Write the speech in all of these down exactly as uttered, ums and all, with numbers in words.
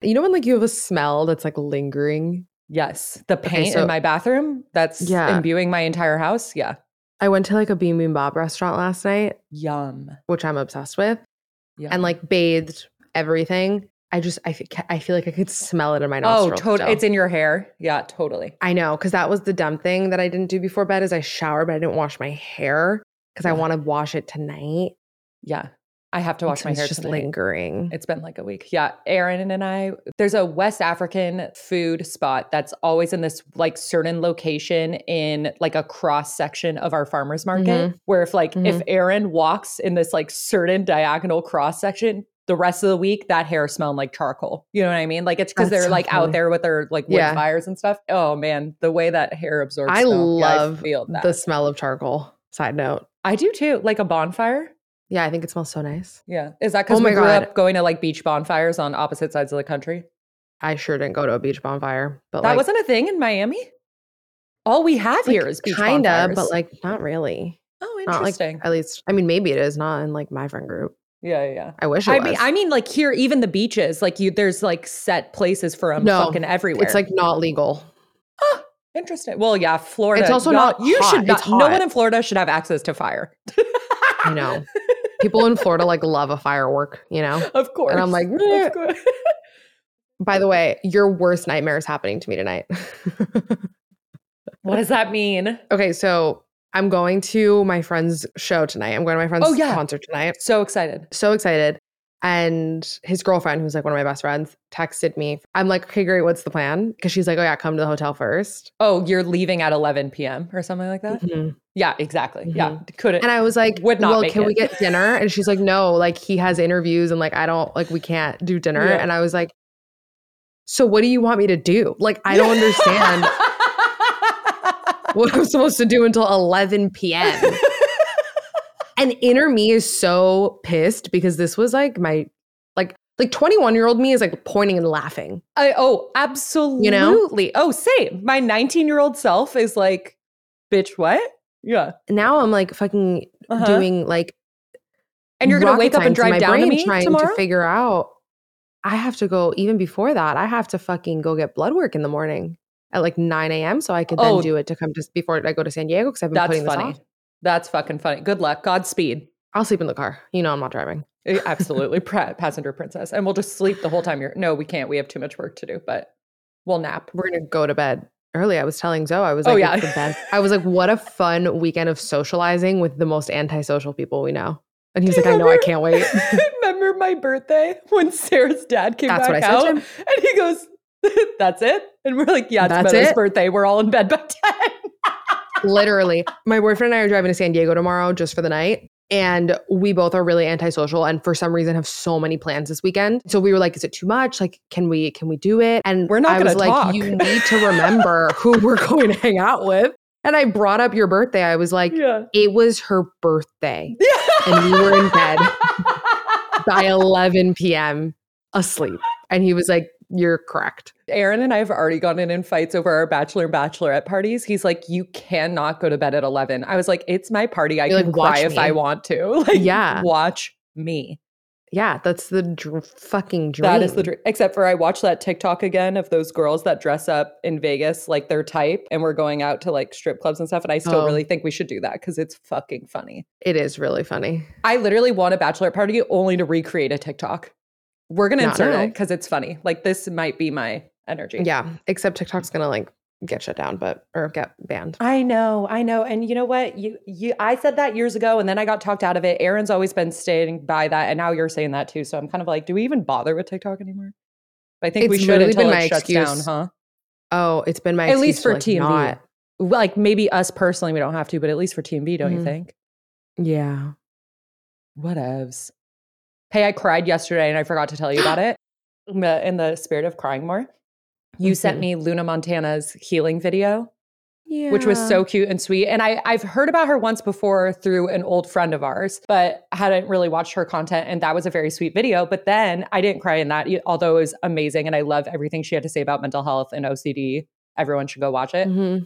You know when like you have a smell that's like lingering? Yes. The paint okay, so, in my bathroom that's yeah. imbuing my entire house. Yeah. I went to like a Bean Bean Bob restaurant last night. Yum. Which I'm obsessed with. Yum. And like bathed everything. I just, I, I feel like I could smell it in my nostrils. Oh, totally. It's in your hair. Yeah, totally. I know. Because that was the dumb thing that I didn't do before bed is I showered, but I didn't wash my hair because yeah. I want to wash it tonight. Yeah. I have to wash my hair tonight. It's just lingering. It's been like a week. Yeah. Aaron and I, there's a West African food spot that's always in this like certain location in like a cross section of our farmer's market mm-hmm. where if like, mm-hmm. if Aaron walks in this like certain diagonal cross section, the rest of the week, that hair smelled like charcoal. You know what I mean? Like it's because they're so like funny. Out there with their like wood yeah. fires and stuff. Oh man, the way that hair absorbs. I smell. love yeah, I feel that. The smell of charcoal. Side note. I do too. Like a bonfire. Yeah, I think it smells so nice. Yeah. Is that because oh we grew God. up going to like beach bonfires on opposite sides of the country? I sure didn't go to a beach bonfire. But That like, wasn't a thing in Miami? All we have like, here is beach kinda, bonfires. Kind of, but like not really. Oh, interesting. Not like, at least, I mean, maybe it is not in like my friend group. Yeah, yeah. I wish it I was. Mean, I mean, like here, even the beaches, like you, there's like set places for them no, fucking everywhere. It's like not legal. Oh, interesting. Well, yeah, Florida. It's also not You hot. should not, no one in Florida should have access to fire. I know. People in Florida like love a firework, you know? Of course. And I'm like, of course. By the way, your worst nightmare is happening to me tonight. What does that mean? Okay, so I'm going to my friend's show tonight. I'm going to my friend's oh, yeah. concert tonight. So excited. So excited. And his girlfriend, who's like one of my best friends, texted me. I'm like, okay, great. What's the plan? Because she's like, oh yeah, come to the hotel first. Oh, you're leaving at eleven p.m. or something like that? Mm-hmm. Yeah, exactly. Mm-hmm. Yeah. Couldn't. And I was like, would not well, make can it. we get dinner? And she's like, no, like he has interviews and like, I don't, like we can't do dinner. Yeah. And I was like, so what do you want me to do? Like, I don't understand what I'm supposed to do until eleven p.m. And inner me is so pissed because this was like my, like, like twenty-one year old me is like pointing and laughing. I, oh, absolutely. You know? Oh, same. My nineteen year old self is like, bitch, what? Yeah. Now I'm like fucking uh-huh. doing like. And you're going to wake up and drive down to me trying tomorrow? to figure out. I have to go even before that. I have to fucking go get blood work in the morning at like nine a.m. so I could then oh, do it to come just before I go to San Diego because I've been that's putting this funny. off. That's fucking funny. Good luck. Godspeed. I'll sleep in the car. You know I'm not driving. Absolutely. Pra- passenger princess. And we'll just sleep the whole time you're... No, we can't. We have too much work to do, but we'll nap. We're going to go to bed early. I was telling Zoe, I was like, oh, yeah. it's the best. I was like, what a fun weekend of socializing with the most antisocial people we know. And he's like, remember, I know, I can't wait. Remember my birthday when Sarah's dad came That's back out? And he goes, that's it? And we're like, yeah, it's Meadow's birthday. We're all in bed by ten. Literally. My boyfriend and I are driving to San Diego tomorrow just for the night. And we both are really antisocial and for some reason have so many plans this weekend. So we were like, is it too much? Like, can we can we do it? And we're not I was like, talk. You need to remember who we're going to hang out with. And I brought up your birthday. I was like, yeah. it was her birthday. And we were in bed by eleven p.m. asleep. And he was like, you're correct. Aaron and I have already gone in in fights over our bachelor and bachelorette parties. He's like, you cannot go to bed at eleven. I was like, it's my party. I You're can like, cry if me. I want to. Like, yeah. watch me. Yeah, that's the dr- fucking dream. That is the dream. Except for I watched that TikTok again of those girls that dress up in Vegas like their type and we're going out to like strip clubs and stuff. And I still oh. really think we should do that because it's fucking funny. It is really funny. I literally want a bachelorette party only to recreate a TikTok. We're going to insert no. it because it's funny. Like this might be my energy. Yeah. Except TikTok's going to like get shut down, but, or get banned. I know. I know. And you know what? You, you, I said that years ago and then I got talked out of it. Aaron's always been staying by that. And now you're saying that too. So I'm kind of like, do we even bother with TikTok anymore? I think it's we should until been my it shuts excuse. down, huh? Oh, it's been my at excuse. At least for like T M V. Not. Like maybe us personally, we don't have to, but at least for T M V, don't mm. you think? Yeah. Whatevs. Hey, I cried yesterday and I forgot to tell you about it. In the spirit of crying more, you mm-hmm. sent me Luna Montana's healing video, yeah. which was so cute and sweet. And I, I've heard about her once before through an old friend of ours, but hadn't really watched her content. And that was a very sweet video. But then I didn't cry in that, although it was amazing. And I love everything she had to say about mental health and O C D. Everyone should go watch it. Mm-hmm.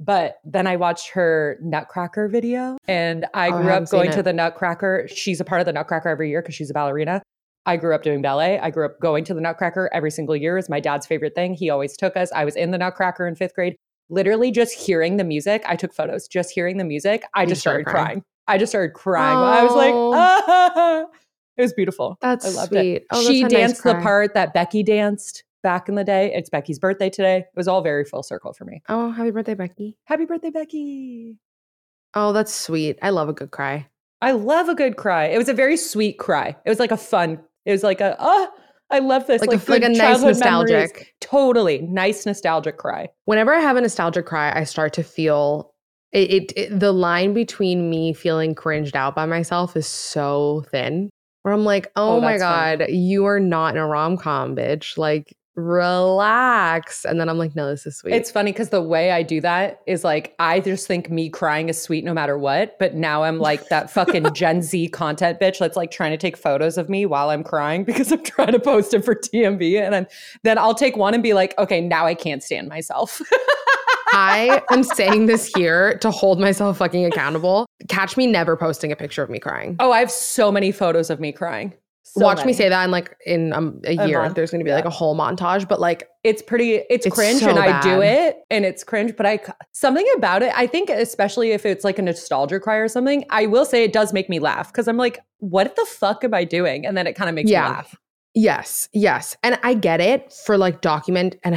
But then I watched her Nutcracker video and I oh, grew I up going to the Nutcracker. She's a part of the Nutcracker every year because she's a ballerina. I grew up doing ballet. I grew up going to the Nutcracker every single year. It's my dad's favorite thing. He always took us. I was in the Nutcracker in fifth grade. Literally just hearing the music. I took photos just hearing the music. I just started crying. crying. I just started crying. Aww. I was like, ah. It was beautiful. That's I loved sweet. It. Oh, that's she danced nice the part that Becky danced back in the day. It's Becky's birthday today. It was all very full circle for me. Oh, happy birthday, Becky. Happy birthday, Becky. Oh, that's sweet. I love a good cry. I love a good cry. It was a very sweet cry. It was like a fun, it was like a, oh, I love this. Like, like, a, like a nice nostalgic. Memories. Totally. Nice nostalgic cry. Whenever I have a nostalgic cry, I start to feel it, it, it the line between me feeling cringed out by myself is so thin. Where I'm like, oh, oh my God, funny. You are not in a rom-com, bitch. Like, relax. And then I'm like, no, this is sweet. It's funny because the way I do that is like, I just think me crying is sweet no matter what. But now I'm like that fucking Gen Z content bitch that's like trying to take photos of me while I'm crying because I'm trying to post it for T M V. And I'm, then I'll take one and be like, okay, now I can't stand myself. I am saying this here to hold myself fucking accountable. Catch me never posting a picture of me crying. Oh, I have so many photos of me crying. So Watch many. me say that in like in um, a, a year. Month. There's going to be yeah. like a whole montage, but like it's pretty, it's, it's cringe so and bad. I do it and it's cringe, but I, something about it, I think especially if it's like a nostalgia cry or something, I will say it does make me laugh because I'm like, what the fuck am I doing? And then it kind of makes yeah. me laugh. Yes. Yes. And I get it for like document and...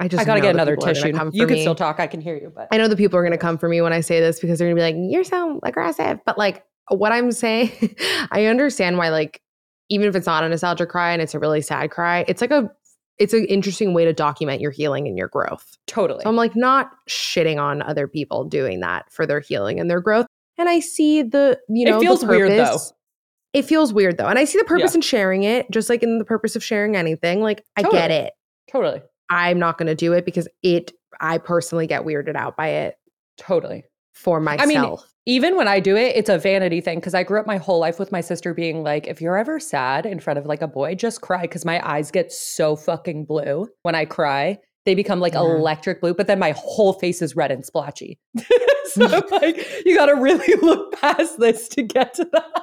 I just I gotta get another tissue. You can me. still talk. I can hear you, but I know the people are gonna come for me when I say this because they're gonna be like, "You're so aggressive." But like, what I'm saying, I understand why. Like, even if it's not a nostalgia cry and it's a really sad cry, it's like a, it's an interesting way to document your healing and your growth. Totally. So I'm like not shitting on other people doing that for their healing and their growth. And I see the, you know, it feels the purpose. weird though. It feels weird though, and I see the purpose yeah. in sharing it, just like in the purpose of sharing anything. Like, totally. I get it. Totally. I'm not going to do it because it, I personally get weirded out by it. Totally. For myself. I mean, even when I do it, it's a vanity thing because I grew up my whole life with my sister being like, if you're ever sad in front of like a boy, just cry because my eyes get so fucking blue when I cry. They become like yeah. electric blue, but then my whole face is red and splotchy. So I'm like, you got to really look past this to get to that.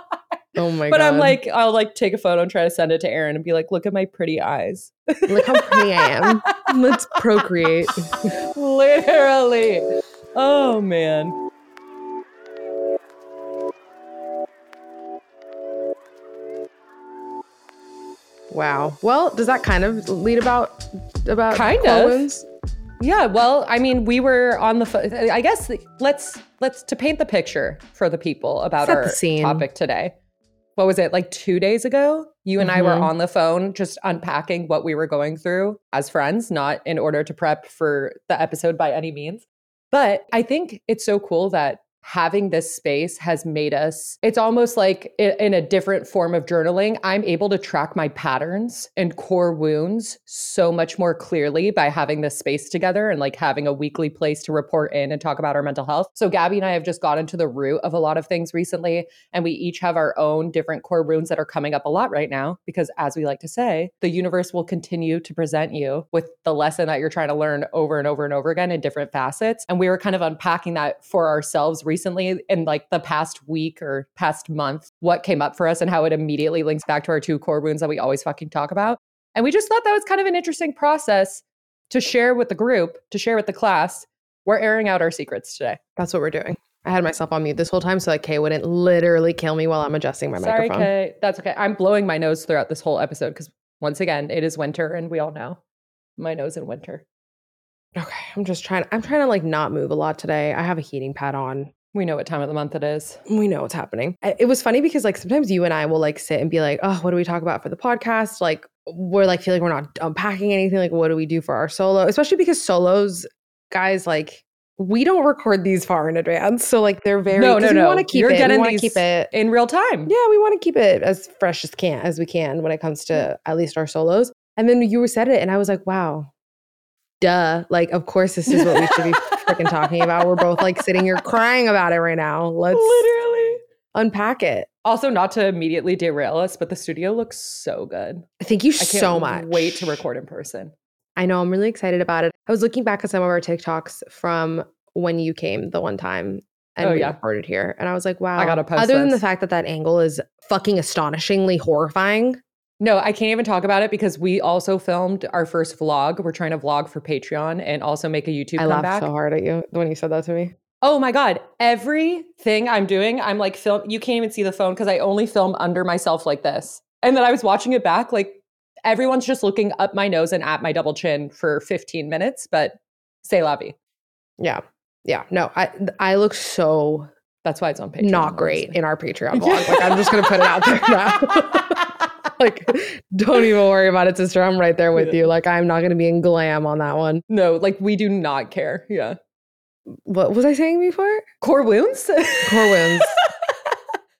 Oh my but God. But I'm like, I'll like take a photo and try to send it to Aaron and be like, look at my pretty eyes. Look how pretty I am. Let's procreate. Literally. Oh man. Wow. Well, does that kind of lead about, about kind Collins? Of. Yeah. Well, I mean, we were on the, fo- I guess let's, let's to paint the picture for the people about Set our the scene. topic today. What was it, like two days ago? You and mm-hmm. I were on the phone just unpacking what we were going through as friends, not in order to prep for the episode by any means. But I think it's so cool that having this space has made us, it's almost like in a different form of journaling, I'm able to track my patterns and core wounds so much more clearly by having this space together and like having a weekly place to report in and talk about our mental health. So Gabby and I have just gotten to the root of a lot of things recently, and we each have our own different core wounds that are coming up a lot right now because, as we like to say, the universe will continue to present you with the lesson that you're trying to learn over and over and over again in different facets. And we were kind of unpacking that for ourselves recently. Recently, in like the past week or past month, what came up for us and how it immediately links back to our two core wounds that we always fucking talk about. And we just thought that was kind of an interesting process to share with the group, to share with the class. We're airing out our secrets today. That's what we're doing. I had myself on mute this whole time so that Kay wouldn't literally kill me while I'm adjusting my Sorry, microphone. Sorry, Kay. That's okay. I'm blowing my nose throughout this whole episode because, once again, it is winter and we all know my nose in winter. Okay. I'm just trying. I'm trying to like not move a lot today. I have a heating pad on. We know what time of the month it is. We know what's happening. It was funny because like sometimes you and I will like sit and be like, oh, what do we talk about for the podcast? Like we're like feeling like we're not unpacking anything. Like what do we do for our solo? Especially because solos, guys, like we don't record these far in advance. So like they're very, no, no, we no. want to keep You're it. Getting we these keep it in real time. Yeah, we want to keep it as fresh as can as we can when it comes to mm-hmm. at least our solos. And then you said it and I was like, wow. Duh. Like, of course, this is what we should be freaking talking about. We're both like sitting here crying about it right now. Let's literally unpack it. Also, not to immediately derail us, but the studio looks so good. Thank you I can't so much. Wait to record in person. I know. I'm really excited about it. I was looking back at some of our TikToks from when you came the one time and oh, we yeah. recorded here. And I was like, wow. I gotta post Other this. than the fact that that angle is fucking astonishingly horrifying. No, I can't even talk about it because we also filmed our first vlog. We're trying to vlog for Patreon and also make a YouTube I comeback. I laughed so hard at you when you said that to me. Oh my God. Everything I'm doing, I'm like, film. You can't even see the phone because I only film under myself like this. And then I was watching it back. Like everyone's just looking up my nose and at my double chin for fifteen minutes, but c'est la vie. Yeah. Yeah. No, I, I look so... That's why it's on Patreon. Not great honestly. In our Patreon vlog. Like I'm just going to put it out there now. Like, don't even worry about it, sister. I'm right there with yeah. you. Like, I'm not going to be in glam on that one. No, like, we do not care. Yeah. What was I saying before? Core wounds? Core wounds.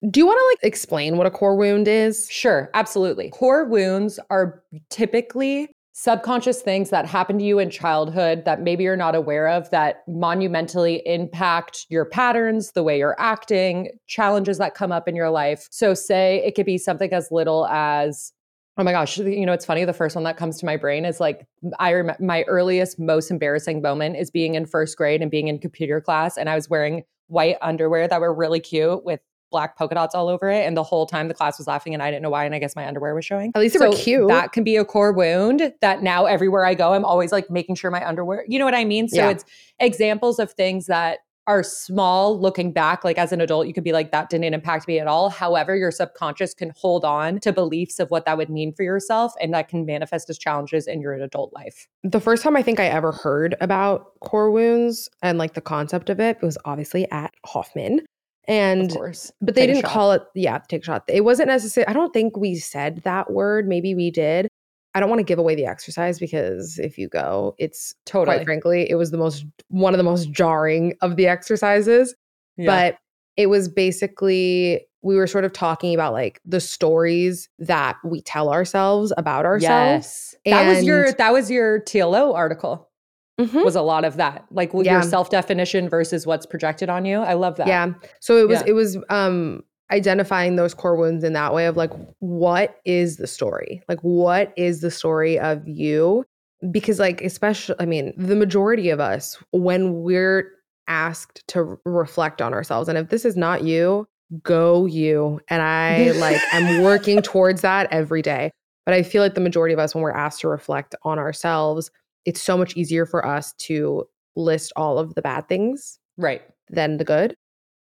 Do you want to, like, explain what a core wound is? Sure, absolutely. Core wounds are typically subconscious things that happen to you in childhood that maybe you're not aware of that monumentally impact your patterns, the way you're acting, challenges that come up in your life. So say it could be something as little as, oh my gosh, you know, it's funny. The first one that comes to my brain is like, I rem- my earliest, most embarrassing moment is being in first grade and being in computer class. And I was wearing white underwear that were really cute with black polka dots all over it. And the whole time the class was laughing and I didn't know why. And I guess my underwear was showing. At least they so were cute. That can be a core wound that now everywhere I go, I'm always like making sure my underwear, you know what I mean? So yeah. It's examples of things that are small looking back. Like as an adult, you could be like, that didn't impact me at all. However, your subconscious can hold on to beliefs of what that would mean for yourself. And that can manifest as challenges in your adult life. The first time I think I ever heard about core wounds and like the concept of it, it was obviously at Hoffman. And, of course. But they didn't call it, yeah, take a shot. It wasn't necessary. I don't think we said that word. Maybe we did. I don't want to give away the exercise because if you go, it's totally, quite frankly, it was the most, one of the most jarring of the exercises. Yeah. But it was basically, we were sort of talking about like the stories that we tell ourselves about ourselves. Yes. And that was your, that was your T L O article. Mm-hmm. Was a lot of that, like yeah. your self-definition versus what's projected on you. I love that. Yeah. So it was yeah. it was um, identifying those core wounds in that way of like, what is the story? Like, what is the story of you? Because like, especially, I mean, the majority of us, when we're asked to reflect on ourselves, and if this is not you, go you. And I like, I'm working towards that every day. But I feel like the majority of us, when we're asked to reflect on ourselves, it's so much easier for us to list all of the bad things right. than the good.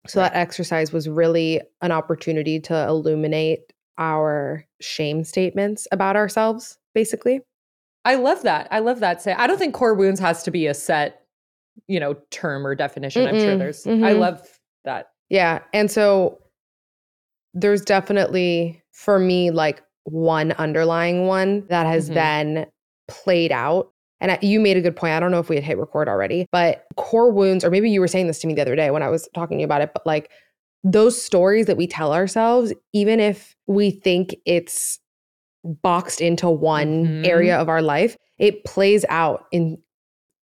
So right. that exercise was really an opportunity to illuminate our shame statements about ourselves, basically. I love that. I love that. I don't think core wounds has to be a set, you know, term or definition. Mm-mm. I'm sure there's, mm-hmm. I love that. Yeah. And so there's definitely, for me, like one underlying one that has mm-hmm. then played out. And you made a good point. I don't know if we had hit record already, but core wounds, or maybe you were saying this to me the other day when I was talking to you about it, but like those stories that we tell ourselves, even if we think it's boxed into one mm-hmm. area of our life, it plays out in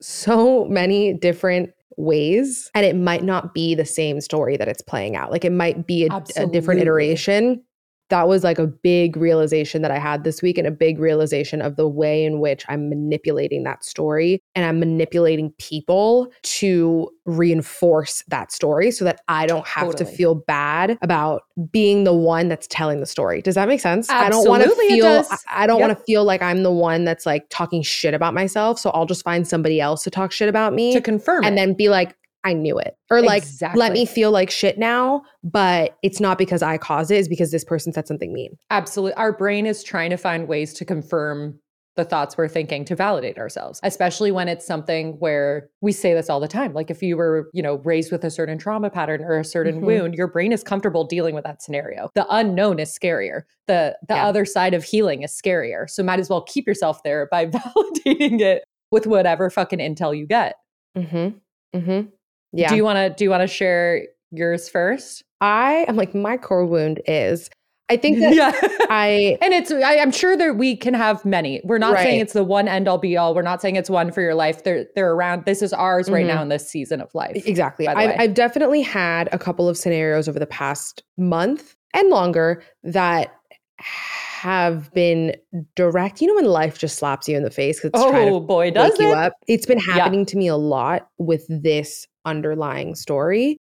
so many different ways. And it might not be the same story that it's playing out. Like it might be a, a different iteration. That was like a big realization that I had this week and a big realization of the way in which I'm manipulating that story and I'm manipulating people to reinforce that story so that I don't have totally. to feel bad about being the one that's telling the story. Does that make sense? Absolutely, I don't want to feel, I, I don't yep. want to feel like I'm the one that's like talking shit about myself. So I'll just find somebody else to talk shit about me. To confirm and it. Then be like, I knew it. Or like, exactly. let me feel like shit now, but it's not because I caused it. It's because this person said something mean. Absolutely. Our brain is trying to find ways to confirm the thoughts we're thinking to validate ourselves, especially when it's something where we say this all the time. Like if you were, you know, raised with a certain trauma pattern or a certain mm-hmm. wound, your brain is comfortable dealing with that scenario. The unknown is scarier. The the yeah. other side of healing is scarier. So might as well keep yourself there by validating it with whatever fucking intel you get. Mm-hmm. Mm-hmm. Yeah. Do you want to do you want to share yours first? I am like my core wound is I think that yeah. I and it's I, I'm sure that we can have many. We're not right. saying it's the one end all be all. We're not saying it's one for your life. They're they're around. This is ours mm-hmm. right now in this season of life. Exactly. I've, I've definitely had a couple of scenarios over the past month and longer that have been direct. You know when life just slaps you in the face because it's oh, trying to boy, does wake it. you up. It's been happening yeah. to me a lot with this underlying story.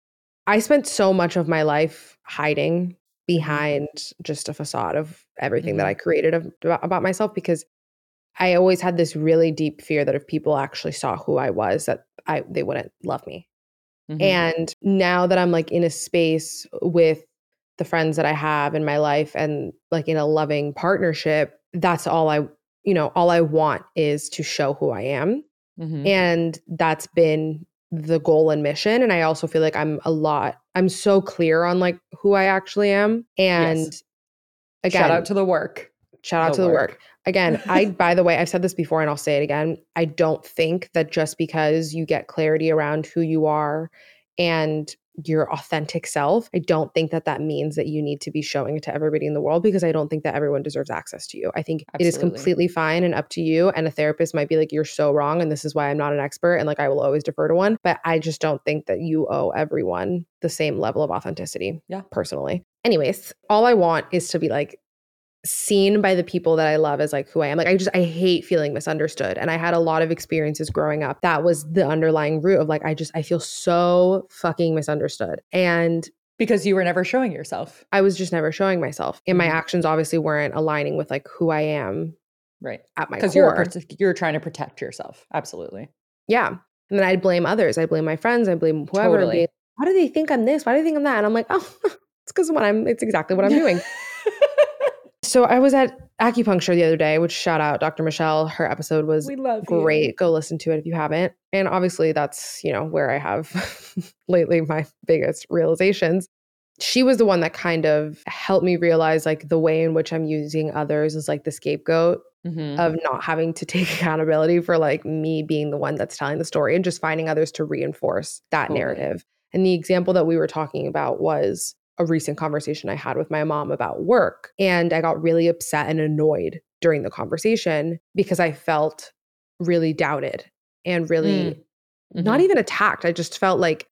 I spent so much of my life hiding behind just a facade of everything mm-hmm. that I created of, about myself, because I always had this really deep fear that if people actually saw who I was, that I they wouldn't love me. Mm-hmm. And now that I'm like in a space with the friends that I have in my life and like in a loving partnership, that's all I, you know, all I want is to show who I am. Mm-hmm. And that's been the goal and mission. And I also feel like I'm a lot, I'm so clear on like who I actually am. And yes. again, shout out to the work. Shout out the to the work. work. Again, I, by the way, I've said this before and I'll say it again. I don't think that just because you get clarity around who you are and your authentic self, I don't think that that means that you need to be showing it to everybody in the world, because I don't think that everyone deserves access to you. I think Absolutely. It is completely fine and up to you. And a therapist might be like, you're so wrong and this is why I'm not an expert. And like, I will always defer to one, but I just don't think that you owe everyone the same level of authenticity. Yeah. Personally. Anyways, all I want is to be like, seen by the people that I love as like who I am. Like I just, I hate feeling misunderstood. And I had a lot of experiences growing up. That was the underlying root of like, I just, I feel so fucking misunderstood. And because you were never showing yourself. I was just never showing myself. And my actions obviously weren't aligning with like who I am. Right. At my core. Because you're, you're trying to protect yourself. Absolutely. Yeah. And then I'd blame others. I blame my friends. I blame whoever. Totally. Blame, why do they think I'm this? Why do they think I'm that? And I'm like, oh, it's because what I'm, it's exactly what I'm doing. So I was at acupuncture the other day, which shout out Doctor Michelle. Her episode was great. You. Go listen to it if you haven't. And obviously that's, you know, where I have lately my biggest realizations. She was the one that kind of helped me realize like the way in which I'm using others is like the scapegoat mm-hmm. of not having to take accountability for like me being the one that's telling the story and just finding others to reinforce that totally. Narrative. And the example that we were talking about was a recent conversation I had with my mom about work. And I got really upset and annoyed during the conversation because I felt really doubted and really mm. not mm-hmm. even attacked. I just felt like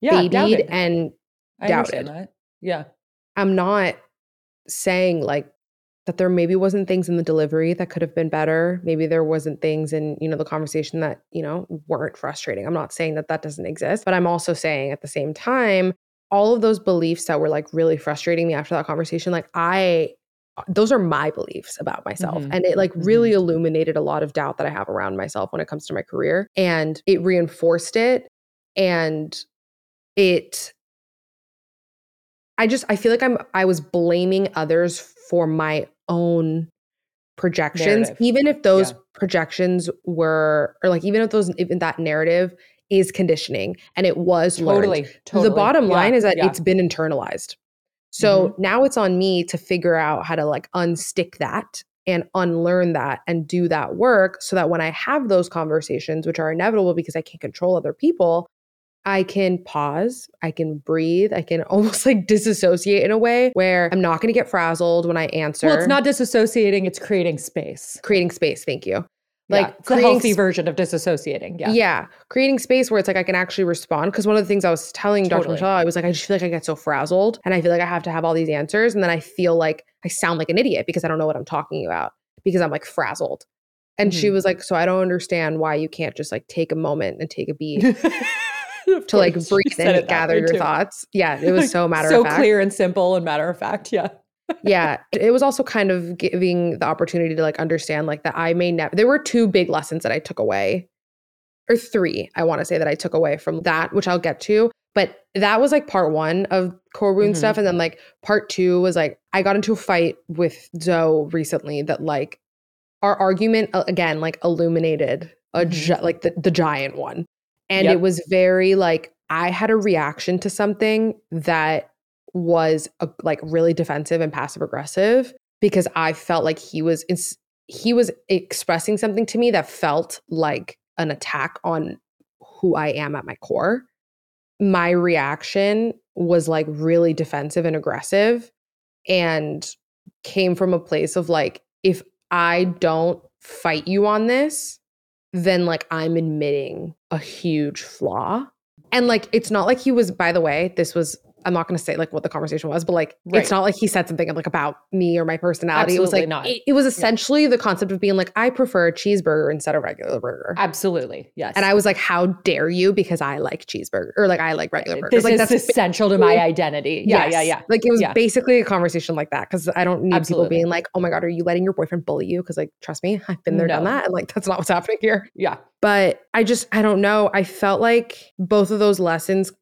yeah, babied doubted. and I doubted. That. Yeah. I'm not saying like that there maybe wasn't things in the delivery that could have been better. Maybe there wasn't things in, you know, the conversation that, you know, weren't frustrating. I'm not saying that that doesn't exist, but I'm also saying at the same time, all of those beliefs that were like really frustrating me after that conversation, like I, those are my beliefs about myself. Mm-hmm. And it like really mm-hmm. illuminated a lot of doubt that I have around myself when it comes to my career. And it reinforced it. And it, I just, I feel like I'm, I was blaming others for my own projections, narrative. Even if those yeah. projections were, or like, even if those, even that narrative is conditioning and it was totally, learned. Totally. The bottom line yeah, is that yeah. it's been internalized. So mm-hmm. now it's on me to figure out how to like unstick that and unlearn that and do that work so that when I have those conversations, which are inevitable because I can't control other people, I can pause, I can breathe, I can almost like disassociate in a way where I'm not going to get frazzled when I answer. Well, it's not disassociating, it's creating space. Creating space, thank you. Like yeah, it's a healthy sp- version of disassociating. Yeah. Yeah. Creating space where it's like I can actually respond. Because one of the things I was telling totally. Doctor Michelle, I was like, I just feel like I get so frazzled and I feel like I have to have all these answers. And then I feel like I sound like an idiot because I don't know what I'm talking about because I'm like frazzled. And mm-hmm. she was like, so I don't understand why you can't just like take a moment and take a beat to like breathe and gather your too. Thoughts. Yeah. It was so matter so of fact. So clear and simple and matter of fact. Yeah. Yeah. It was also kind of giving the opportunity to like understand like that I may never, there were two big lessons that I took away or three, I want to say that I took away from that, which I'll get to. But that was like part one of core wound mm-hmm. stuff. And then like part two was like, I got into a fight with Zoe recently that like our argument again, like illuminated a gi- like the, the giant one. And yep. it was very like, I had a reaction to something that was a, like really defensive and passive aggressive because I felt like he was ins- he was expressing something to me that felt like an attack on who I am at my core. My reaction was like really defensive and aggressive and came from a place of like, if I don't fight you on this, then like I'm admitting a huge flaw. And like, it's not like he was, by the way, this was I'm not going to say like what the conversation was, but like, right. It's not like he said something like about me or my personality. Absolutely it was like, not. It, it was essentially yeah. the concept of being like, I prefer a cheeseburger instead of regular burger. Absolutely. Yes. And I was like, how dare you? Because I like cheeseburger or like, I like regular burgers. This like, is that's essential to my identity. Yeah. Yes. Yeah. Yeah. Like it was yeah. basically a conversation like that. Cause I don't need Absolutely. people being like, oh my God, are you letting your boyfriend bully you? Cause like, trust me, I've been there, no. done that. And like, that's not what's happening here. Yeah. But I just, I don't know. I felt like both of those lessons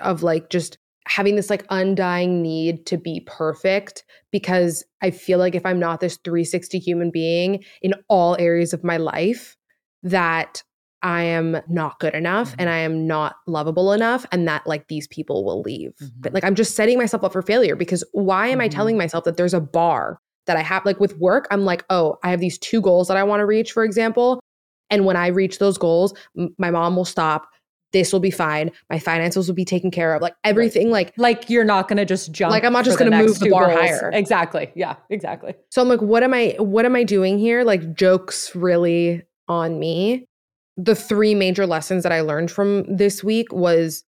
of like just having this like undying need to be perfect, because I feel like if I'm not this three sixty human being in all areas of my life, that I am not good enough mm-hmm. and I am not lovable enough, and that like these people will leave. Mm-hmm. But like I'm just setting myself up for failure, because why am mm-hmm. I telling myself that there's a bar that I have? Like with work, I'm like, oh, I have these two goals that I want to reach, for example. And when I reach those goals, m- my mom will stop. This will be fine. My finances will be taken care of. Like everything, right. like like you're not gonna just jump. Like I'm not just gonna move the bar goals. Higher. Exactly. Yeah. Exactly. So I'm like, what am I? What am I doing here? Like, joke's really on me. The three major lessons that I learned from this week was,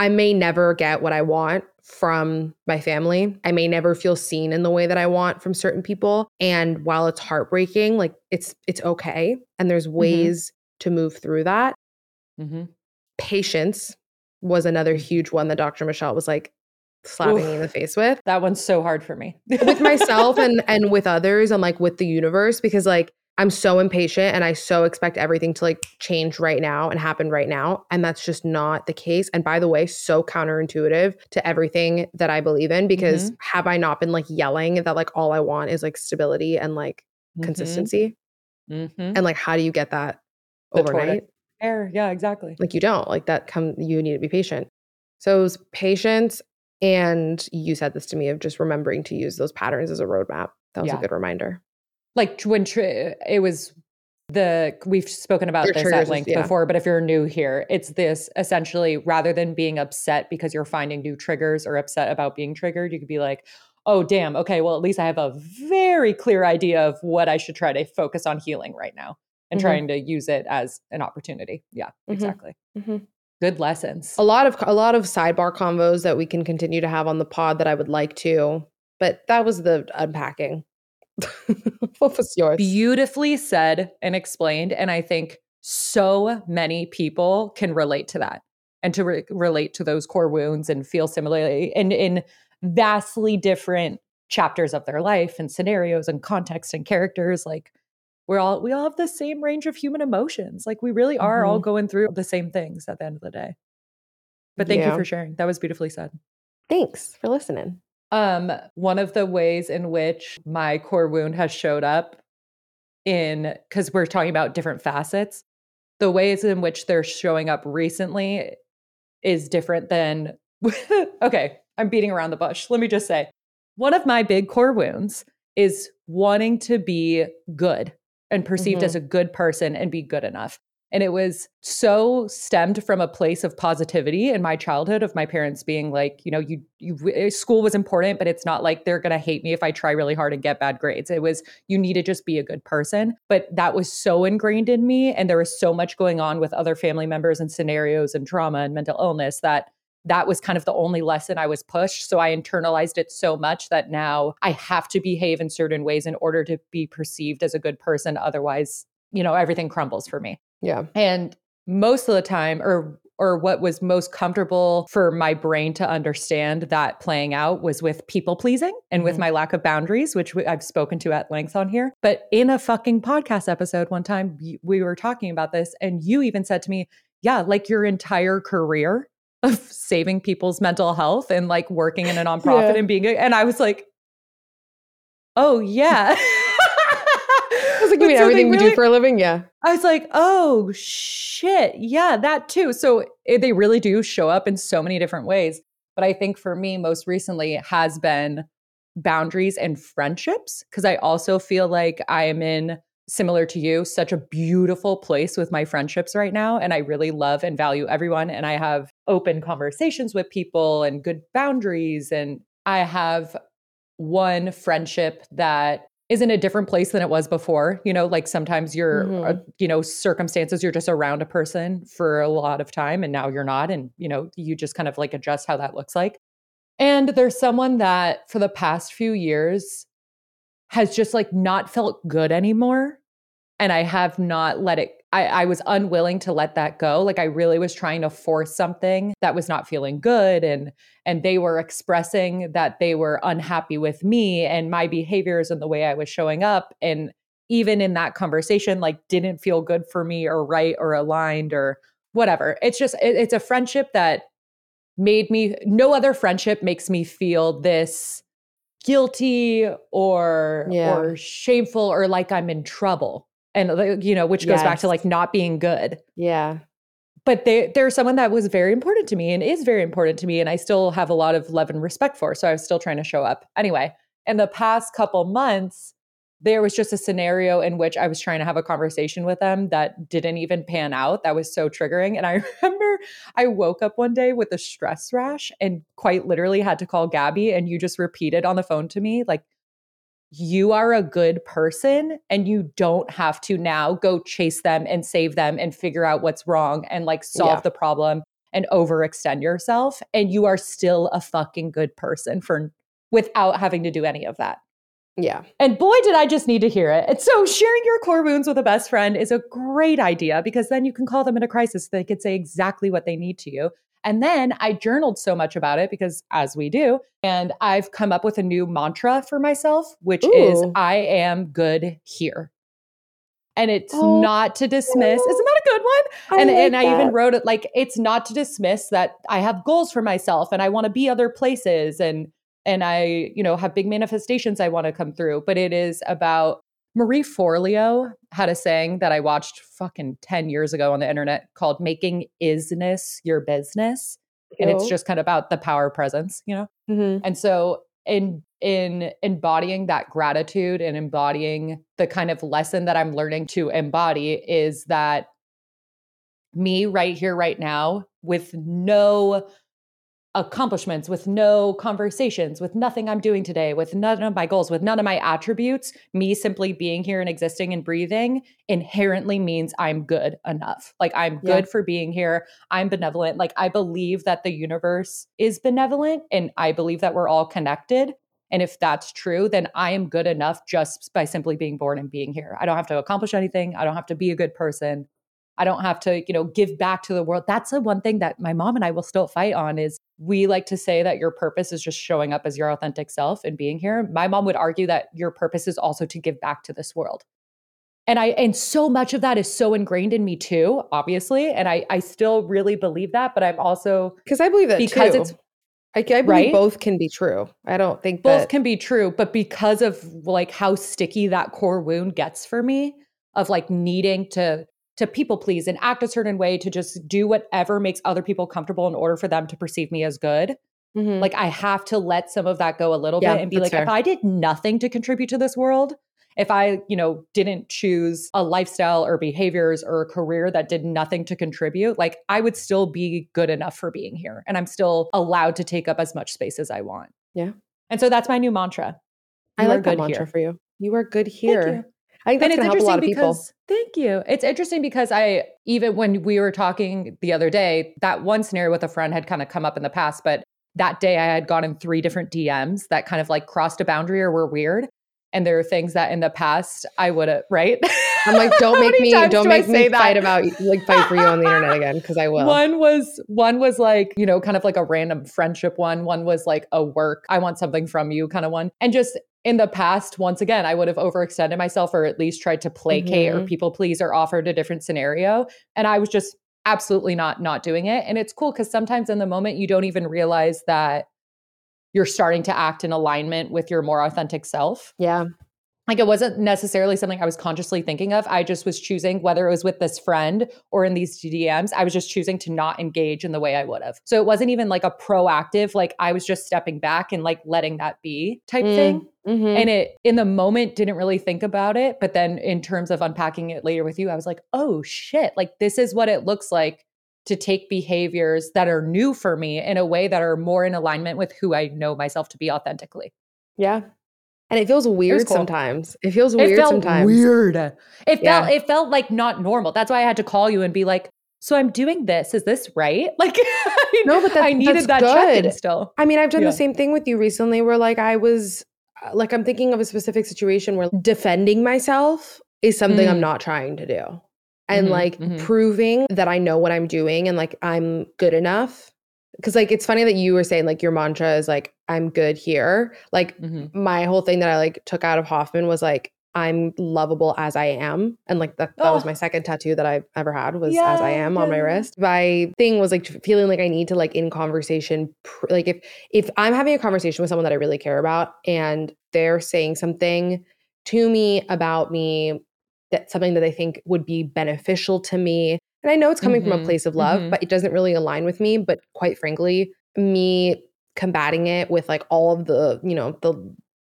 I may never get what I want from my family. I may never feel seen in the way that I want from certain people. And while it's heartbreaking, like it's it's okay. And there's ways mm-hmm. to move through that. Mm-hmm. Patience was another huge one that Doctor Michelle was like slapping Oof, me in the face with. That one's so hard for me. With myself and and with others, and like with the universe, because like I'm so impatient and I so expect everything to like change right now and happen right now. And that's just not the case. And by the way, so counterintuitive to everything that I believe in, because mm-hmm. have I not been like yelling that like all I want is like stability and like mm-hmm. consistency? Mm-hmm. And like, how do you get that the overnight? Toilet. Air. Yeah, exactly. Like you don't like that come, you need to be patient. So it was patience. And you said this to me of just remembering to use those patterns as a roadmap. That was yeah. a good reminder. Like when tr- it was the, we've spoken about your this at length is, yeah. before, but if you're new here, it's this essentially, rather than being upset because you're finding new triggers or upset about being triggered, you could be like, oh, damn. Okay. Well, at least I have a very clear idea of what I should try to focus on healing right now. And mm-hmm. trying to use it as an opportunity. Yeah, mm-hmm. exactly. Mm-hmm. Good lessons. A lot of a lot of sidebar convos that we can continue to have on the pod that I would like to, but that was the unpacking. What was yours? Beautifully said and explained. And I think so many people can relate to that and to re- relate to those core wounds and feel similarly and in vastly different chapters of their life and scenarios and context and characters. Like, We're all, we all have the same range of human emotions. Like we really are mm-hmm. all going through the same things at the end of the day. But thank yeah. you for sharing. That was beautifully said. Thanks for listening. Um, one of the ways in which my core wound has showed up in, because we're talking about different facets, the ways in which they're showing up recently is different than, okay, I'm beating around the bush. Let me just say, one of my big core wounds is wanting to be good and perceived mm-hmm. as a good person and be good enough. And it was so stemmed from a place of positivity in my childhood of my parents being like, you know, you, you school was important, but it's not like they're going to hate me if I try really hard and get bad grades. It was, you need to just be a good person. But that was so ingrained in me. And there was so much going on with other family members and scenarios and trauma and mental illness that that was kind of the only lesson I was pushed. So I internalized it so much that now I have to behave in certain ways in order to be perceived as a good person. Otherwise, you know, everything crumbles for me. Yeah. And most of the time, or or what was most comfortable for my brain to understand that playing out was with people pleasing and mm-hmm. with my lack of boundaries, which I've spoken to at length on here. But in a fucking podcast episode one time, we were talking about this and you even said to me, yeah, like your entire career of saving people's mental health and like working in a nonprofit yeah. and being, a, and I was like, oh yeah. I was like, you mean everything we really, do for a living? Yeah. I was like, oh shit. Yeah, that too. So it, they really do show up in so many different ways. But I think for me, most recently has been boundaries and friendships. Cause I also feel like I am in, similar to you, such a beautiful place with my friendships right now. And I really love and value everyone. And I have open conversations with people and good boundaries. And I have one friendship that is in a different place than it was before. You know, like sometimes you're, mm-hmm. uh, you know, circumstances, you're just around a person for a lot of time and now you're not. And, you know, you just kind of like adjust how that looks like. And there's someone that for the past few years has just like not felt good anymore. And I have not let it, I, I was unwilling to let that go. Like I really was trying to force something that was not feeling good. And, and they were expressing that they were unhappy with me and my behaviors and the way I was showing up. And even in that conversation, like didn't feel good for me or right or aligned or whatever. It's just, it, it's a friendship that made me, no other friendship makes me feel this guilty or, yeah. or shameful or like I'm in trouble. And, you know, which goes yes. back to like not being good. Yeah. But they, they're someone that was very important to me and is very important to me. And I still have a lot of love and respect for. So I was still trying to show up. Anyway, in the past couple months, there was just a scenario in which I was trying to have a conversation with them that didn't even pan out. That was so triggering. And I remember I woke up one day with a stress rash and quite literally had to call Gabby. And you just repeated on the phone to me, like, you are a good person and you don't have to now go chase them and save them and figure out what's wrong and like solve yeah. the problem and overextend yourself. And you are still a fucking good person for without having to do any of that. Yeah. And boy, did I just need to hear it. And so sharing your core wounds with a best friend is a great idea because then you can call them in a crisis. They could say exactly what they need to you. And then I journaled so much about it because as we do, and I've come up with a new mantra for myself, which Ooh. is I am good here. And it's oh, not to dismiss. Isn't that a good one? I and like and I that. even wrote it like, it's not to dismiss that I have goals for myself and I want to be other places and and I, you know, have big manifestations I want to come through, but it is about Marie Forleo had a saying that I watched fucking ten years ago on the internet called making isness your business. And it's just kind of about the power presence, you know? Mm-hmm. And so in, in embodying that gratitude and embodying the kind of lesson that I'm learning to embody is that me right here, right now, with no accomplishments, with no conversations, with nothing I'm doing today, with none of my goals, with none of my attributes, me simply being here and existing and breathing inherently means I'm good enough. Like I'm good yeah. for being here. I'm benevolent. Like I believe that the universe is benevolent and I believe that we're all connected. And if that's true, then I am good enough just by simply being born and being here. I don't have to accomplish anything. I don't have to be a good person. I don't have to, you know, give back to the world. That's the one thing that my mom and I will still fight on is we like to say that your purpose is just showing up as your authentic self and being here. My mom would argue that your purpose is also to give back to this world. And I, and so much of that is so ingrained in me too, obviously. And I, I still really believe that, but I'm also. Because I believe that because too. It's, I, I believe right? both can be true. I don't think both that. Both can be true, but because of like how sticky that core wound gets for me of like needing to, to people please and act a certain way to just do whatever makes other people comfortable in order for them to perceive me as good. Mm-hmm. Like I have to let some of that go a little yeah, bit and be like, fair. If I did nothing to contribute to this world, if I, you know, didn't choose a lifestyle or behaviors or a career that did nothing to contribute, like I would still be good enough for being here. And I'm still allowed to take up as much space as I want. Yeah. And so that's my new mantra. You I like that mantra here. For you. You are good here. Thank you. I think that's going to help a lot of people. Because, thank you. It's interesting because I, even when we were talking the other day, that one scenario with a friend had kind of come up in the past, but that day I had gotten three different D Ms that kind of like crossed a boundary or were weird. And there are things that in the past I would have, right? I'm like, don't make me, don't do make me that? fight about, like fight for you on the internet again, because I will. One was, one was like, you know, kind of like a random friendship one. One was like a work, I want something from you kind of one. And just in the past, once again, I would have overextended myself or at least tried to placate mm-hmm. or people please or offered a different scenario. And I was just absolutely not, not doing it. And it's cool because sometimes in the moment you don't even realize that you're starting to act in alignment with your more authentic self. Yeah. Like it wasn't necessarily something I was consciously thinking of. I just was choosing whether it was with this friend or in these D Ms, I was just choosing to not engage in the way I would have. So it wasn't even like a proactive, like I was just stepping back and like letting that be type mm. thing. Mm-hmm. And it in the moment didn't really think about it. But then in terms of unpacking it later with you, I was like, oh shit, like this is what it looks like to take behaviors that are new for me in a way that are more in alignment with who I know myself to be authentically. Yeah. And it feels weird it cool. sometimes. It feels it weird felt sometimes. Weird. It yeah. felt it felt like not normal. That's why I had to call you and be like, so I'm doing this. Is this right? Like, no, but that's, I needed that's that good. check-in still. I mean, I've done yeah. the same thing with you recently where like I was, like I'm thinking of a specific situation where defending myself is something mm. I'm not trying to do. And mm-hmm, like mm-hmm. proving that I know what I'm doing and like I'm good enough. Because like it's funny that you were saying like your mantra is like, I'm good here. Like mm-hmm. my whole thing that I like took out of Hoffman was like, I'm lovable as I am. And like that, that oh. was my second tattoo that I've ever had was yeah, as I am yeah. on my wrist. My thing was like feeling like I need to like in conversation, pr- like if if I'm having a conversation with someone that I really care about and they're saying something to me about me, that's something that I think would be beneficial to me. And I know it's coming mm-hmm. from a place of love, mm-hmm. but it doesn't really align with me. But quite frankly, me combating it with like all of the, you know, the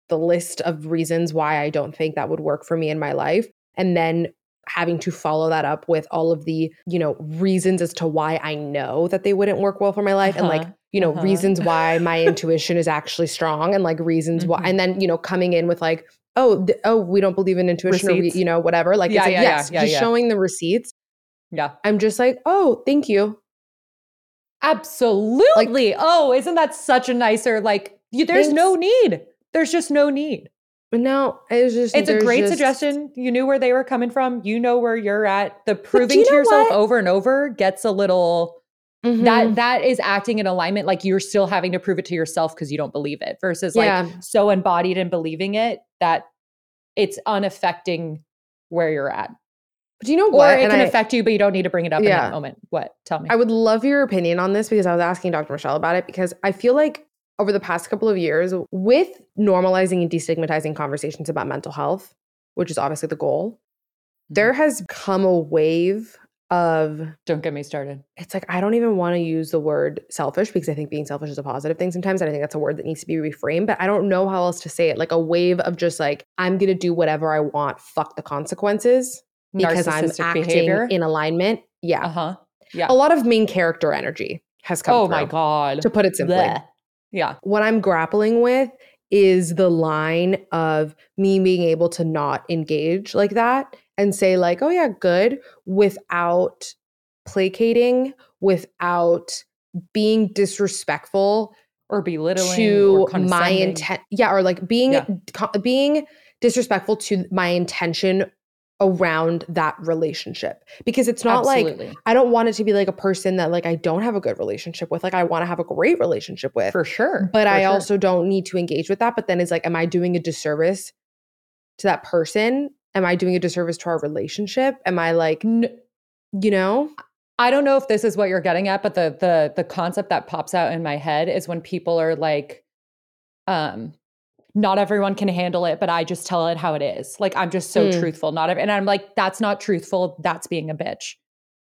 the list of reasons why I don't think that would work for me in my life. And then having to follow that up with all of the, you know, reasons as to why I know that they wouldn't work well for my life. Uh-huh. And like, you know, uh-huh. reasons why my intuition is actually strong and like reasons mm-hmm. why. And then, you know, coming in with like, oh, th- oh, we don't believe in intuition receipts. or, we, you know, whatever. Like, yeah, it's like yeah, yes, yeah, yeah, just yeah. showing the receipts. Yeah. I'm just like, oh, thank you. Absolutely. Like, oh, isn't that such a nicer, like, you, there's thanks. no need. There's just no need. No, it was just, it's a great just... suggestion. You knew where they were coming from. You know where you're at. The proving to yourself what? over and over gets a little... Mm-hmm. That that is acting in alignment. Like you're still having to prove it to yourself because you don't believe it versus yeah. like so embodied in believing it that it's unaffecting where you're at. But do you know what? Or it and can I, affect you, but you don't need to bring it up yeah. in that moment. What? Tell me. I would love your opinion on this because I was asking Doctor Michelle about it because I feel like over the past couple of years with normalizing and destigmatizing conversations about mental health, which is obviously the goal, mm-hmm. there has come a wave of don't get me started. It's like I don't even want to use the word selfish because I think being selfish is a positive thing sometimes, and I think that's a word that needs to be reframed, but I don't know how else to say it. Like a wave of just like I'm gonna do whatever I want, fuck the consequences, because I'm acting behavior. in alignment. Yeah. Uh-huh. Yeah. A lot of main character energy has come oh through, my God. To put it simply. Blech. Yeah. What I'm grappling with is the line of me being able to not engage like that and say like, oh yeah, good, without placating, without being disrespectful or belittling to or my intent. Yeah, or like being yeah. co- being disrespectful to my intention around that relationship, because it's not Absolutely. like I don't want it to be like a person that like I don't have a good relationship with. Like I want to have a great relationship with, for sure. But for I sure. also don't need to engage with that. But then it's like, am I doing a disservice to that person? Am I doing a disservice to our relationship? Am I like, n- you know? I don't know if this is what you're getting at, but the the the concept that pops out in my head is when people are like, um, not everyone can handle it, but I just tell it how it is. Like, I'm just so mm. truthful. Not every- And I'm like, that's not truthful. That's being a bitch.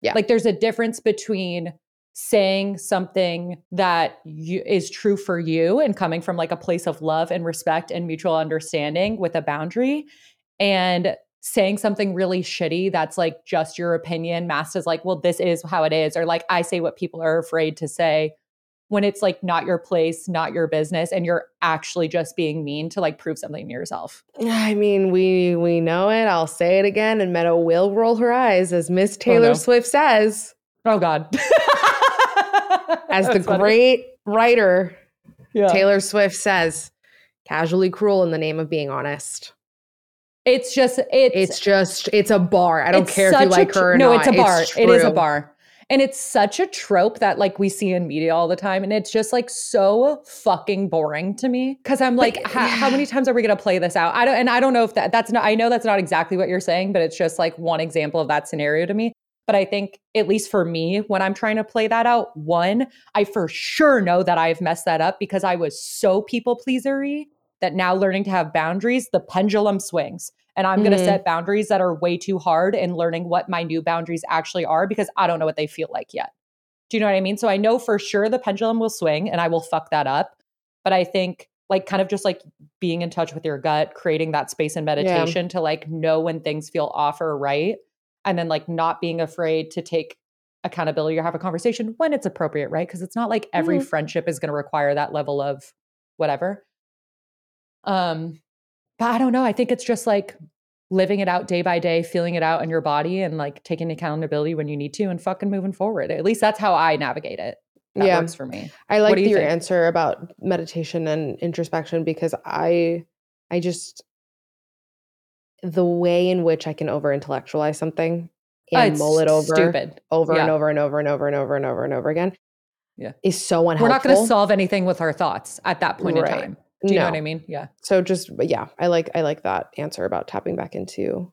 Yeah. Like, there's a difference between saying something that you, is true for you and coming from like a place of love and respect and mutual understanding with a boundary, and saying something really shitty that's like just your opinion masked as like, well, this is how it is, or like I say what people are afraid to say, when it's like not your place, not your business, and you're actually just being mean to like prove something to yourself. I mean, we we know it. I'll say it again, and Meadow will roll her eyes as Miss Taylor oh, no. Swift says. Oh God. As the funny. great writer yeah. Taylor Swift says, casually cruel in the name of being honest. It's just, it's, it's just, it's a bar. I don't care if you like her or not. No, it's a bar. It is a bar. And it's such a trope that like we see in media all the time. And it's just like so fucking boring to me. Cause I'm like, but, how, yeah. how many times are we going to play this out? I don't, and I don't know if that that's not, I know that's not exactly what you're saying, but it's just like one example of that scenario to me. But I think at least for me, when I'm trying to play that out, one, I for sure know that I've messed that up because I was so people pleasery. That now learning to have boundaries, the pendulum swings. And I'm mm-hmm. going to set boundaries that are way too hard and learning what my new boundaries actually are because I don't know what they feel like yet. Do you know what I mean? So I know for sure the pendulum will swing and I will fuck that up. But I think like kind of just like being in touch with your gut, creating that space in meditation yeah. to like know when things feel off or right. And then like not being afraid to take accountability or have a conversation when it's appropriate, right? Because it's not like every mm-hmm. friendship is going to require that level of whatever. Um, but I don't know. I think it's just like living it out day by day, feeling it out in your body and like taking accountability when you need to and fucking moving forward. At least that's how I navigate it. That yeah. works for me. I like your think? answer about meditation and introspection because I, I just, the way in which I can over-intellectualize something and oh, mull it over, stupid. over yeah. and over and over and over and over and over and over again yeah. is so unhelpful. We're not going to solve anything with our thoughts at that point right. in time. Do you no. know what I mean? Yeah. So just, yeah, I like, I like that answer about tapping back into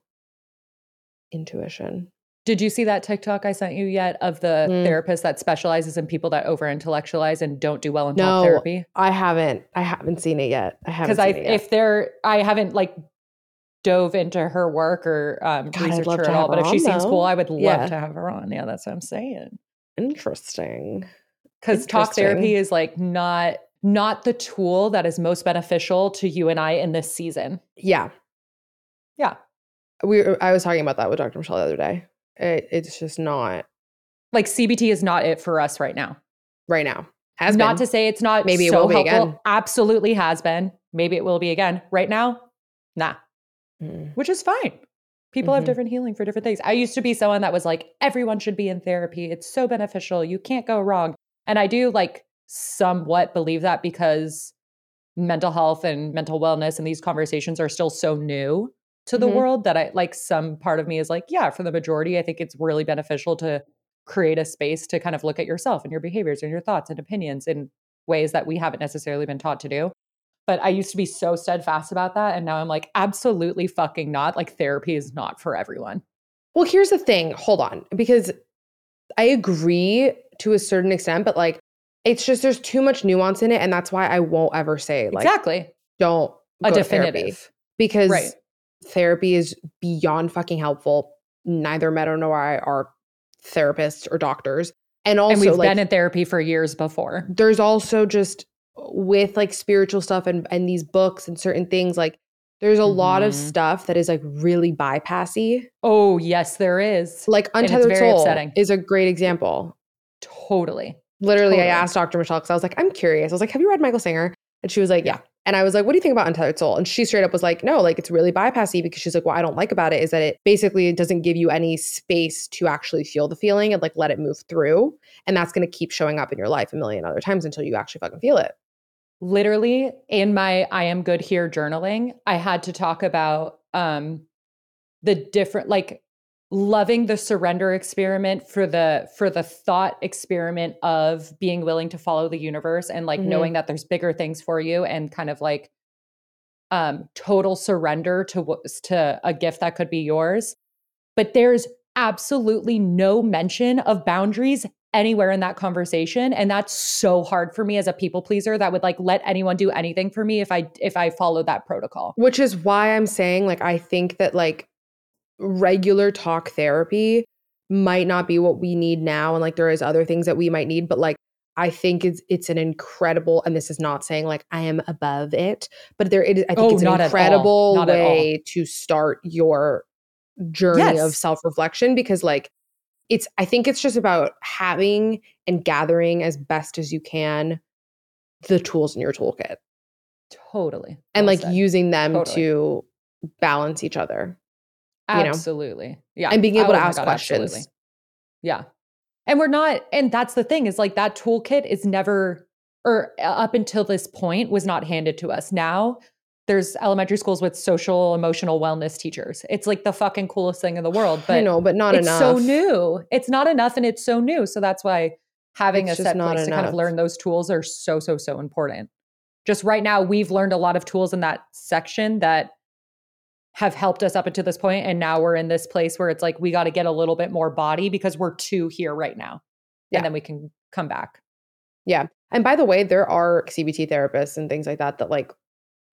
intuition. Did you see that TikTok I sent you yet of the mm. therapist that specializes in people that over-intellectualize and don't do well in no, talk therapy? I haven't. I haven't seen it yet. I haven't seen I, it yet. Because if they're, I haven't like dove into her work or um, God, research her at all, but if she seems cool, I would love yeah. to have her on. Yeah, that's what I'm saying. Interesting. Because talk therapy is like not... not the tool that is most beneficial to you and I in this season. Yeah. Yeah. We. I was talking about that with Doctor Michelle the other day. It, it's just not. Like C B T is not it for us right now. Right now. Has not been. To say it's not Maybe it so will be helpful. Again. Absolutely has been. Maybe it will be again. Right now, nah. Mm. Which is fine. People mm-hmm. have different healing for different things. I used to be someone that was like, everyone should be in therapy. It's so beneficial. You can't go wrong. And I do like... somewhat believe that because mental health and mental wellness and these conversations are still so new to the mm-hmm. world that I like some part of me is like, yeah, for the majority, I think it's really beneficial to create a space to kind of look at yourself and your behaviors and your thoughts and opinions in ways that we haven't necessarily been taught to do. But I used to be so steadfast about that. And now I'm like, absolutely fucking not. Like therapy is not for everyone. Well, here's the thing. Hold on. Because I agree to a certain extent, but like, it's just there's too much nuance in it, and that's why I won't ever say like exactly don't go a definitive to therapy because right. therapy is beyond fucking helpful. Neither Meadow nor I are therapists or doctors, and also and we've like, been in therapy for years before. There's also just with like spiritual stuff and and these books and certain things like there's a mm-hmm. lot of stuff that is like really bypassy. Oh yes, there is. Like Untethered Soul upsetting. Is a great example. Totally. Literally, totally. I asked Doctor Michelle because I was like, I'm curious. I was like, have you read Michael Singer? And she was like, yeah. And I was like, what do you think about Untethered Soul? And she straight up was like, no, like it's really bypassy because she's like, what I don't like about it is that it basically doesn't give you any space to actually feel the feeling and like let it move through. And that's going to keep showing up in your life a million other times until you actually fucking feel it. Literally, in my I Am Good Here journaling, I had to talk about um, the different like loving the surrender experiment for the for the thought experiment of being willing to follow the universe and like mm-hmm. knowing that there's bigger things for you and kind of like um, total surrender to to a gift that could be yours. But there's absolutely no mention of boundaries anywhere in that conversation. And that's so hard for me as a people pleaser that would like let anyone do anything for me if I if I followed that protocol. Which is why I'm saying like I think that like regular talk therapy might not be what we need now. And like, there is other things that we might need, but like, I think it's, it's an incredible, and this is not saying like I am above it, but there it is. I think oh, it's an incredible way to start your journey yes. of self-reflection because like it's, I think it's just about having and gathering as best as you can, the tools in your toolkit. Totally. And well like said. using them totally. to balance each other. You know? Absolutely. Yeah. And being able oh, to ask God, questions. Absolutely. Yeah. And we're not, and that's the thing is like that toolkit is never, or up until this point was not handed to us. Now there's elementary schools with social emotional wellness teachers. It's like the fucking coolest thing in the world, but I know, but not it's enough. It's so new. It's not enough. And it's so new. So that's why having it's a set place enough. to kind of learn those tools are so, so, so important. Just right now, we've learned a lot of tools in that section that have helped us up until this point, and now we're in this place where it's like we got to get a little bit more body because we're too here right now, yeah. and then we can come back. Yeah, and by the way, there are C B T therapists and things like that that like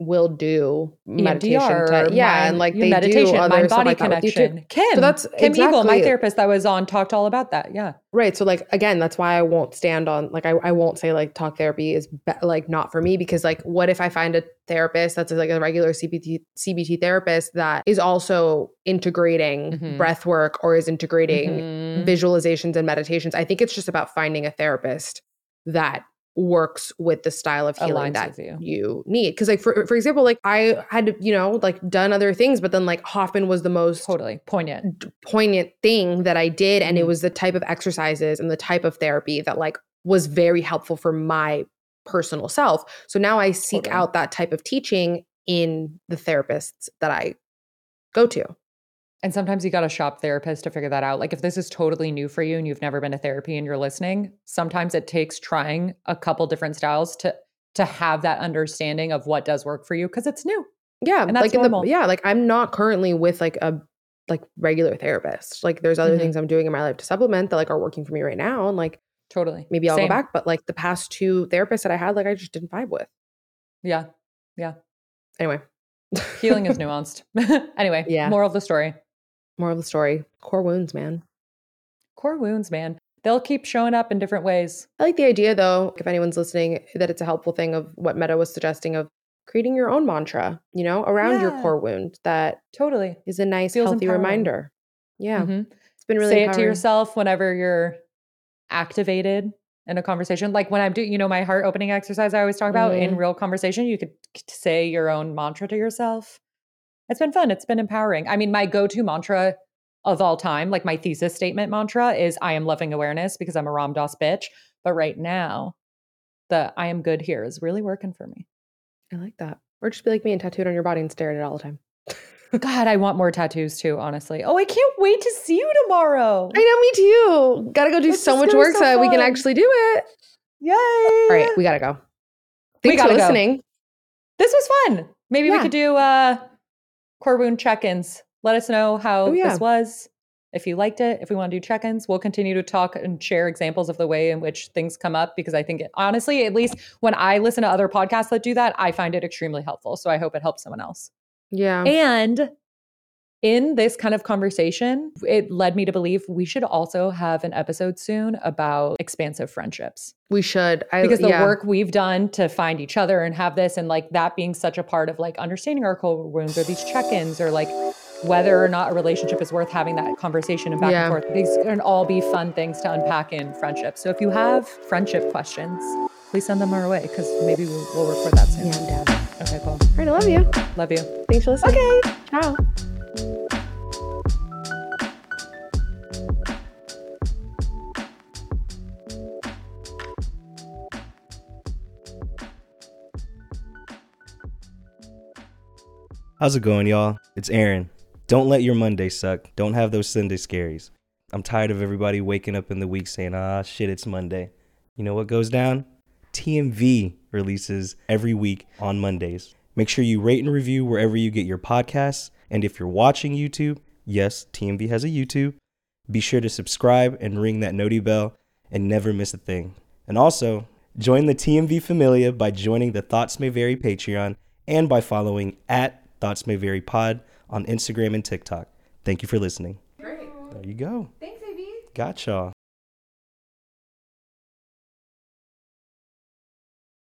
will do E M D R meditation, to, yeah, mind, and like they meditation, do other mind body like connection. Kim, so that's Kim exactly. Eagle, my therapist that was on, talked all about that. Yeah, right. So like again, that's why I won't stand on like I, I won't say like talk therapy is be- like not for me because like what if I find a therapist that's like a regular C B T C B T therapist that is also integrating mm-hmm. breath work or is integrating mm-hmm. visualizations and meditations. I think it's just about finding a therapist that works with the style of healing that you. you need. Because like, for for example, like I had, you know, like done other things, but then like Hoffman was the most totally poignant, d- poignant thing that I did. And mm-hmm. it was the type of exercises and the type of therapy that like was very helpful for my personal self. So now I seek totally. out that type of teaching in the therapists that I go to. And sometimes you got to shop therapist to figure that out. Like if this is totally new for you and you've never been to therapy and you're listening, sometimes it takes trying a couple different styles to to have that understanding of what does work for you because it's new. Yeah, and that's like normal. In the, yeah, like I'm not currently with like a like regular therapist. Like there's other mm-hmm. things I'm doing in my life to supplement that like are working for me right now, and like totally maybe I'll Same. go back. But like the past two therapists that I had, like I just didn't vibe with. Yeah, yeah. Anyway, healing is nuanced. Anyway, yeah. Moral of the story. More of the story. Core wounds, man. Core wounds, man. They'll keep showing up in different ways. I like the idea, though, if anyone's listening, that it's a helpful thing of what Meta was suggesting of creating your own mantra, you know, around yeah. your core wound. That totally is a nice, Feels healthy empowering. Reminder. Yeah. Mm-hmm. It's been really Say empowering. It to yourself whenever you're activated in a conversation. Like when I'm doing, you know, my heart opening exercise I always talk about mm-hmm. in real conversation, you could say your own mantra to yourself. It's been fun. It's been empowering. I mean, my go-to mantra of all time, like my thesis statement mantra is I am loving awareness because I'm a Ram Dass bitch. But right now, the I am good here is really working for me. I like that. Or just be like me and tattooed on your body and stare at it all the time. God, I want more tattoos too, honestly. Oh, I can't wait to see you tomorrow. I know, me too. Gotta go do it's so much work so, so we can actually do it. Yay. All right, we gotta go. Thanks we gotta for listening. Go. This was fun. Maybe yeah. we could do... uh core wound check-ins. Let us know how oh, yeah. this was. If you liked it, if we want to do check-ins, we'll continue to talk and share examples of the way in which things come up, because I think it, honestly, at least when I listen to other podcasts that do that, I find it extremely helpful. So I hope it helps someone else. Yeah. And in this kind of conversation, it led me to believe we should also have an episode soon about expansive friendships. We should. I, because the yeah. work we've done to find each other and have this, and like that being such a part of like understanding our core wounds or these check-ins or like whether or not a relationship is worth having that conversation and back yeah. and forth. These can all be fun things to unpack in friendships. So if you have friendship questions, please send them our way because maybe we'll, we'll record that soon. Yeah, I'm down. Okay, cool. All right, I love you. Love you. Thanks for listening. Okay. Ciao. How's it going, y'all? It's Aaron. Don't let your Monday suck. Don't have those Sunday scaries. I'm tired of everybody waking up in the week saying, ah, shit, it's Monday. You know what goes down? T M V releases every week on Mondays. Make sure you rate and review wherever you get your podcasts. And if you're watching YouTube, yes, T M V has a YouTube. Be sure to subscribe and ring that noti bell and never miss a thing. And also, join the T M V Familia by joining the Thoughts May Vary Patreon and by following at Thoughts May Vary Pod on Instagram and TikTok. Thank you for listening. Great. There you go. Thanks, A B. Got y'all.